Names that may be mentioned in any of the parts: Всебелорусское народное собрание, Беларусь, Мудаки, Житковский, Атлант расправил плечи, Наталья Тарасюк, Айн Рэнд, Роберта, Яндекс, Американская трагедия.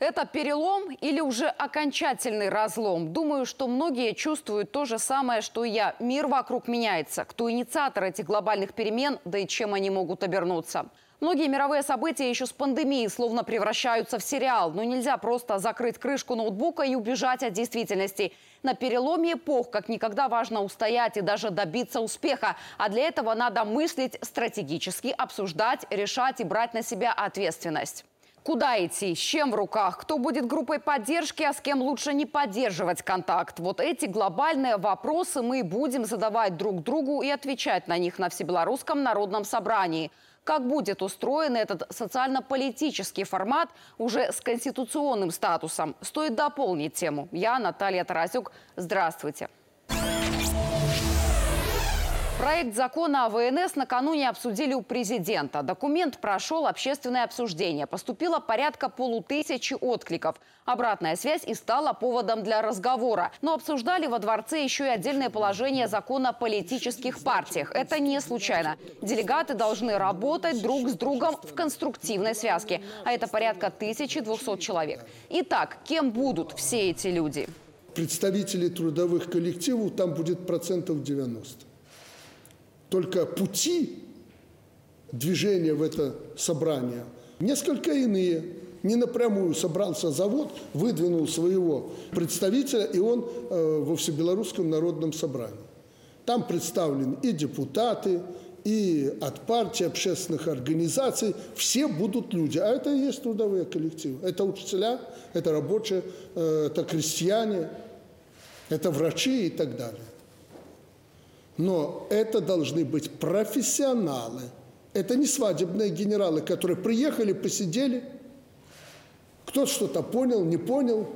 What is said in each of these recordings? Это перелом или уже окончательный разлом? Думаю, что многие чувствуют то же самое, что и я. Мир вокруг меняется. Кто инициатор этих глобальных перемен, да и чем они могут обернуться? Многие мировые события еще с пандемии словно превращаются в сериал. Но нельзя просто закрыть крышку ноутбука и убежать от действительности. На переломе эпох как никогда важно устоять и даже добиться успеха. А для этого надо мыслить стратегически, обсуждать, решать и брать на себя ответственность. Куда идти, с чем в руках, кто будет группой поддержки, а с кем лучше не поддерживать контакт. Вот эти глобальные вопросы мы будем задавать друг другу и отвечать на них на Всебелорусском народном собрании. Как будет устроен этот социально-политический формат уже с конституционным статусом? Стоит дополнить тему. Я Наталья Тарасюк. Здравствуйте. Проект закона о ВНС накануне обсудили у президента. Документ прошел общественное обсуждение. Поступило порядка 500 откликов. Обратная связь и стала поводом для разговора. Но обсуждали во дворце еще и отдельное положение закона о политических партиях. Это не случайно. Делегаты должны работать друг с другом в конструктивной связке. А это порядка 1200 человек. Итак, кем будут все эти люди? Представители трудовых коллективов там будет 90%. Только пути движения в это собрание несколько иные. Не напрямую собрался завод, выдвинул своего представителя, и он во Всебелорусском народном собрании. Там представлены и депутаты, и от партий, общественных организаций. Все будут люди. А это и есть трудовые коллективы. Это учителя, это рабочие, это крестьяне, это врачи и так далее. Но это должны быть профессионалы. Это не свадебные генералы, которые приехали, посидели. Кто что-то понял, не понял,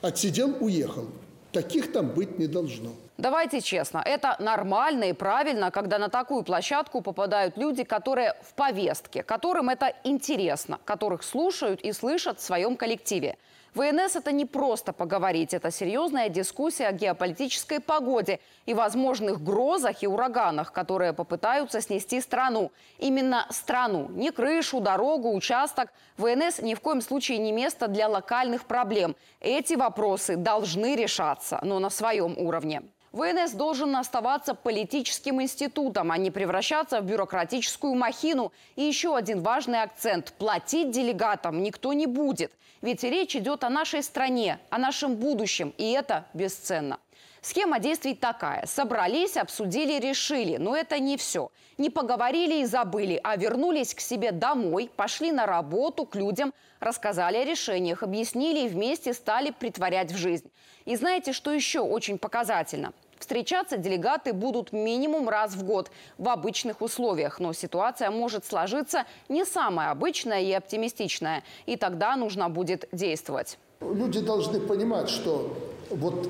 отсидел, уехал. Таких там быть не должно. Давайте честно, это нормально и правильно, когда на такую площадку попадают люди, которые в повестке, которым это интересно, которых слушают и слышат в своем коллективе. ВНС – это не просто поговорить, это серьезная дискуссия о геополитической погоде и возможных грозах и ураганах, которые попытаются снести страну. Именно страну, не крышу, дорогу, участок. ВНС ни в коем случае не место для локальных проблем. Эти вопросы должны решаться, но на своем уровне. ВНС должен оставаться политическим институтом, а не превращаться в бюрократическую махину. И еще один важный акцент – платить делегатам никто не будет. Ведь речь идет о нашей стране, о нашем будущем, и это бесценно. Схема действий такая. Собрались, обсудили, решили. Но это не все. Не поговорили и забыли, а вернулись к себе домой, пошли на работу к людям, рассказали о решениях, объяснили и вместе стали притворять в жизнь. И знаете, что еще очень показательно? Встречаться делегаты будут минимум раз в год в обычных условиях. Но ситуация может сложиться не самая обычная и оптимистичная. И тогда нужно будет действовать. Люди должны понимать, что вот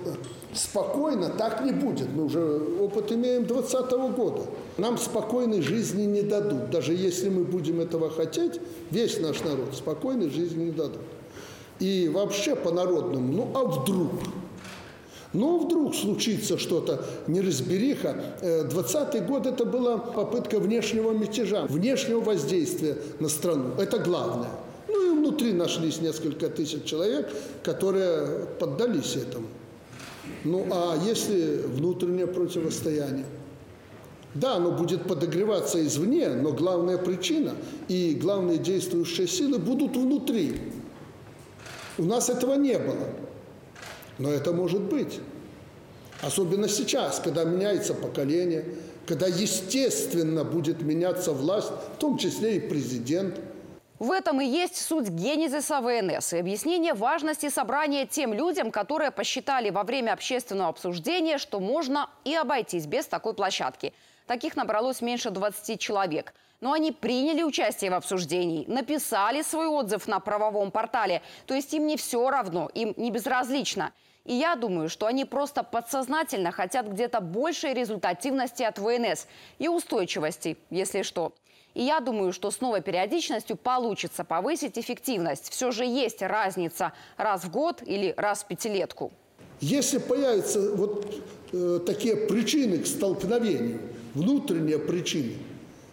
спокойно так не будет. Мы уже опыт имеем 2020 года. Нам спокойной жизни не дадут. Даже если мы будем этого хотеть, весь наш народ спокойной жизни не дадут. И вообще по-народному, вдруг случится что-то неразбериха. 2020 год – это была попытка внешнего мятежа, внешнего воздействия на страну. Это главное. Внутри нашлись несколько тысяч человек, которые поддались этому. А если внутреннее противостояние? Да, оно будет подогреваться извне, но главная причина и главные действующие силы будут внутри. У нас этого не было. Но это может быть. Особенно сейчас, когда меняется поколение, когда, естественно, будет меняться власть, в том числе и президент. В этом и есть суть генезиса ВНС и объяснение важности собрания тем людям, которые посчитали во время общественного обсуждения, что можно и обойтись без такой площадки. Таких набралось меньше 20 человек. Но они приняли участие в обсуждении, написали свой отзыв на правовом портале. То есть им не все равно, им не безразлично. И я думаю, что они просто подсознательно хотят где-то большей результативности от ВНС и устойчивости, если что. И я думаю, что с новой периодичностью получится повысить эффективность. Все же есть разница раз в год или раз в пятилетку. Если появятся такие причины к столкновению, внутренние причины,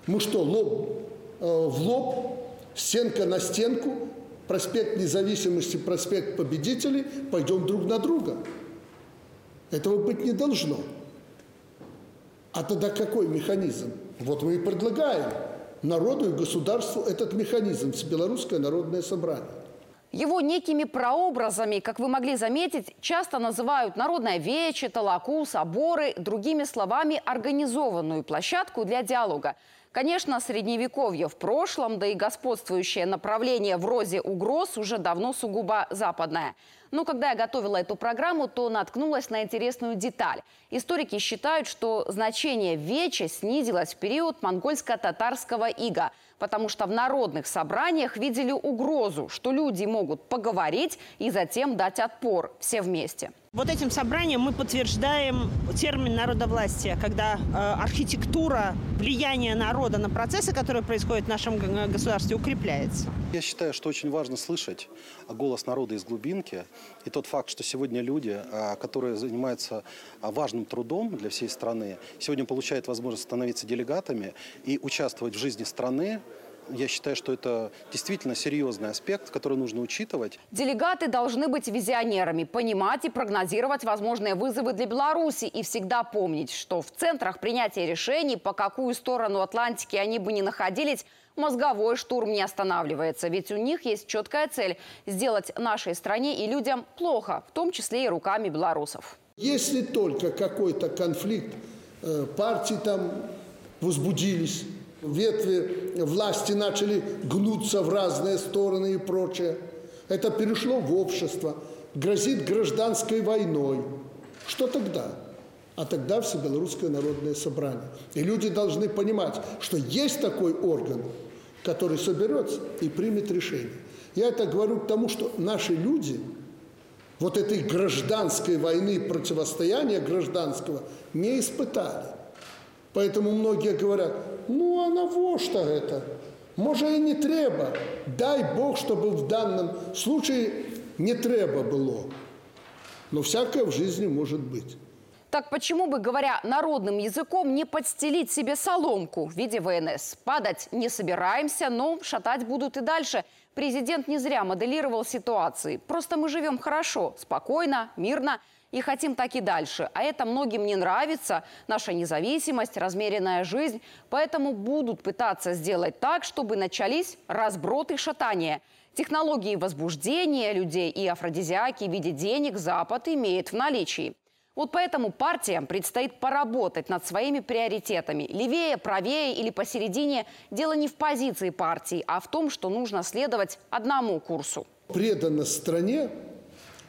мы что, лоб в лоб, стенка на стенку, проспект Независимости, проспект Победителей, пойдем друг на друга. Этого быть не должно. А тогда какой механизм? Вот мы и предлагаем народу и государству этот механизм – Всебелорусское народное собрание. Его некими прообразами, как вы могли заметить, часто называют народное вече, толоку, соборы, другими словами, организованную площадку для диалога. Конечно, средневековье в прошлом, да и господствующее направление вроде угроз уже давно сугубо западное. Но когда я готовила эту программу, то наткнулась на интересную деталь. Историки считают, что значение вече снизилось в период монгольско-татарского ига, потому что в народных собраниях видели угрозу, что люди могут поговорить и затем дать отпор все вместе. Вот этим собранием мы подтверждаем термин народовластия, когда архитектура влияния народа на процессы, которые происходят в нашем государстве, укрепляется. Я считаю, что очень важно слышать голос народа из глубинки. И тот факт, что сегодня люди, которые занимаются важным трудом для всей страны, сегодня получают возможность становиться делегатами и участвовать в жизни страны. Я считаю, что это действительно серьезный аспект, который нужно учитывать. Делегаты должны быть визионерами, понимать и прогнозировать возможные вызовы для Беларуси и всегда помнить, что в центрах принятия решений, по какую сторону Атлантики они бы ни находились, мозговой штурм не останавливается. Ведь у них есть четкая цель – сделать нашей стране и людям плохо, в том числе и руками белорусов. Если только какой-то конфликт, партии там возбудились, ветви власти начали гнуться в разные стороны и прочее. Это перешло в общество, грозит гражданской войной. Что тогда? А тогда Всебелорусское народное собрание. И люди должны понимать, что есть такой орган, который соберется и примет решение. Я это говорю к тому, что наши люди вот этой гражданской войны, противостояния гражданского не испытали. Поэтому многие говорят, ну а навошта это? Может и не треба. Дай Бог, чтобы в данном случае не треба было. Но всякое в жизни может быть. Так почему бы, говоря народным языком, не подстелить себе соломку в виде ВНС? Падать не собираемся, но шатать будут и дальше. Президент не зря моделировал ситуации. Просто мы живем хорошо, спокойно, мирно. И хотим так и дальше. А это многим не нравится. Наша независимость, размеренная жизнь. Поэтому будут пытаться сделать так, чтобы начались разброты и шатания. Технологии возбуждения людей и афродизиаки в виде денег Запад имеет в наличии. Вот поэтому партиям предстоит поработать над своими приоритетами. Левее, правее или посередине – дело не в позиции партии, а в том, что нужно следовать одному курсу. Преданность стране,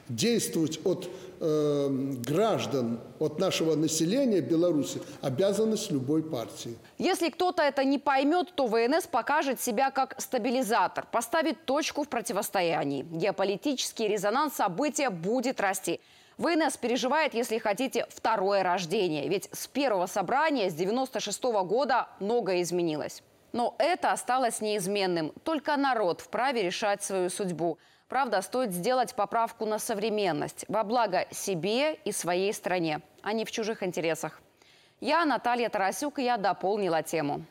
действовать от граждан, от нашего населения Беларуси обязанность любой партии. Если кто-то это не поймет, то ВНС покажет себя как стабилизатор, поставит точку в противостоянии. Геополитический резонанс события будет расти. ВНС переживает, если хотите, второе рождение. Ведь с первого собрания, с 96-го года, многое изменилось. Но это осталось неизменным. Только народ вправе решать свою судьбу. Правда, стоит сделать поправку на современность во благо себе и своей стране, а не в чужих интересах. Я Наталья Тарасюк, и я дополнила тему.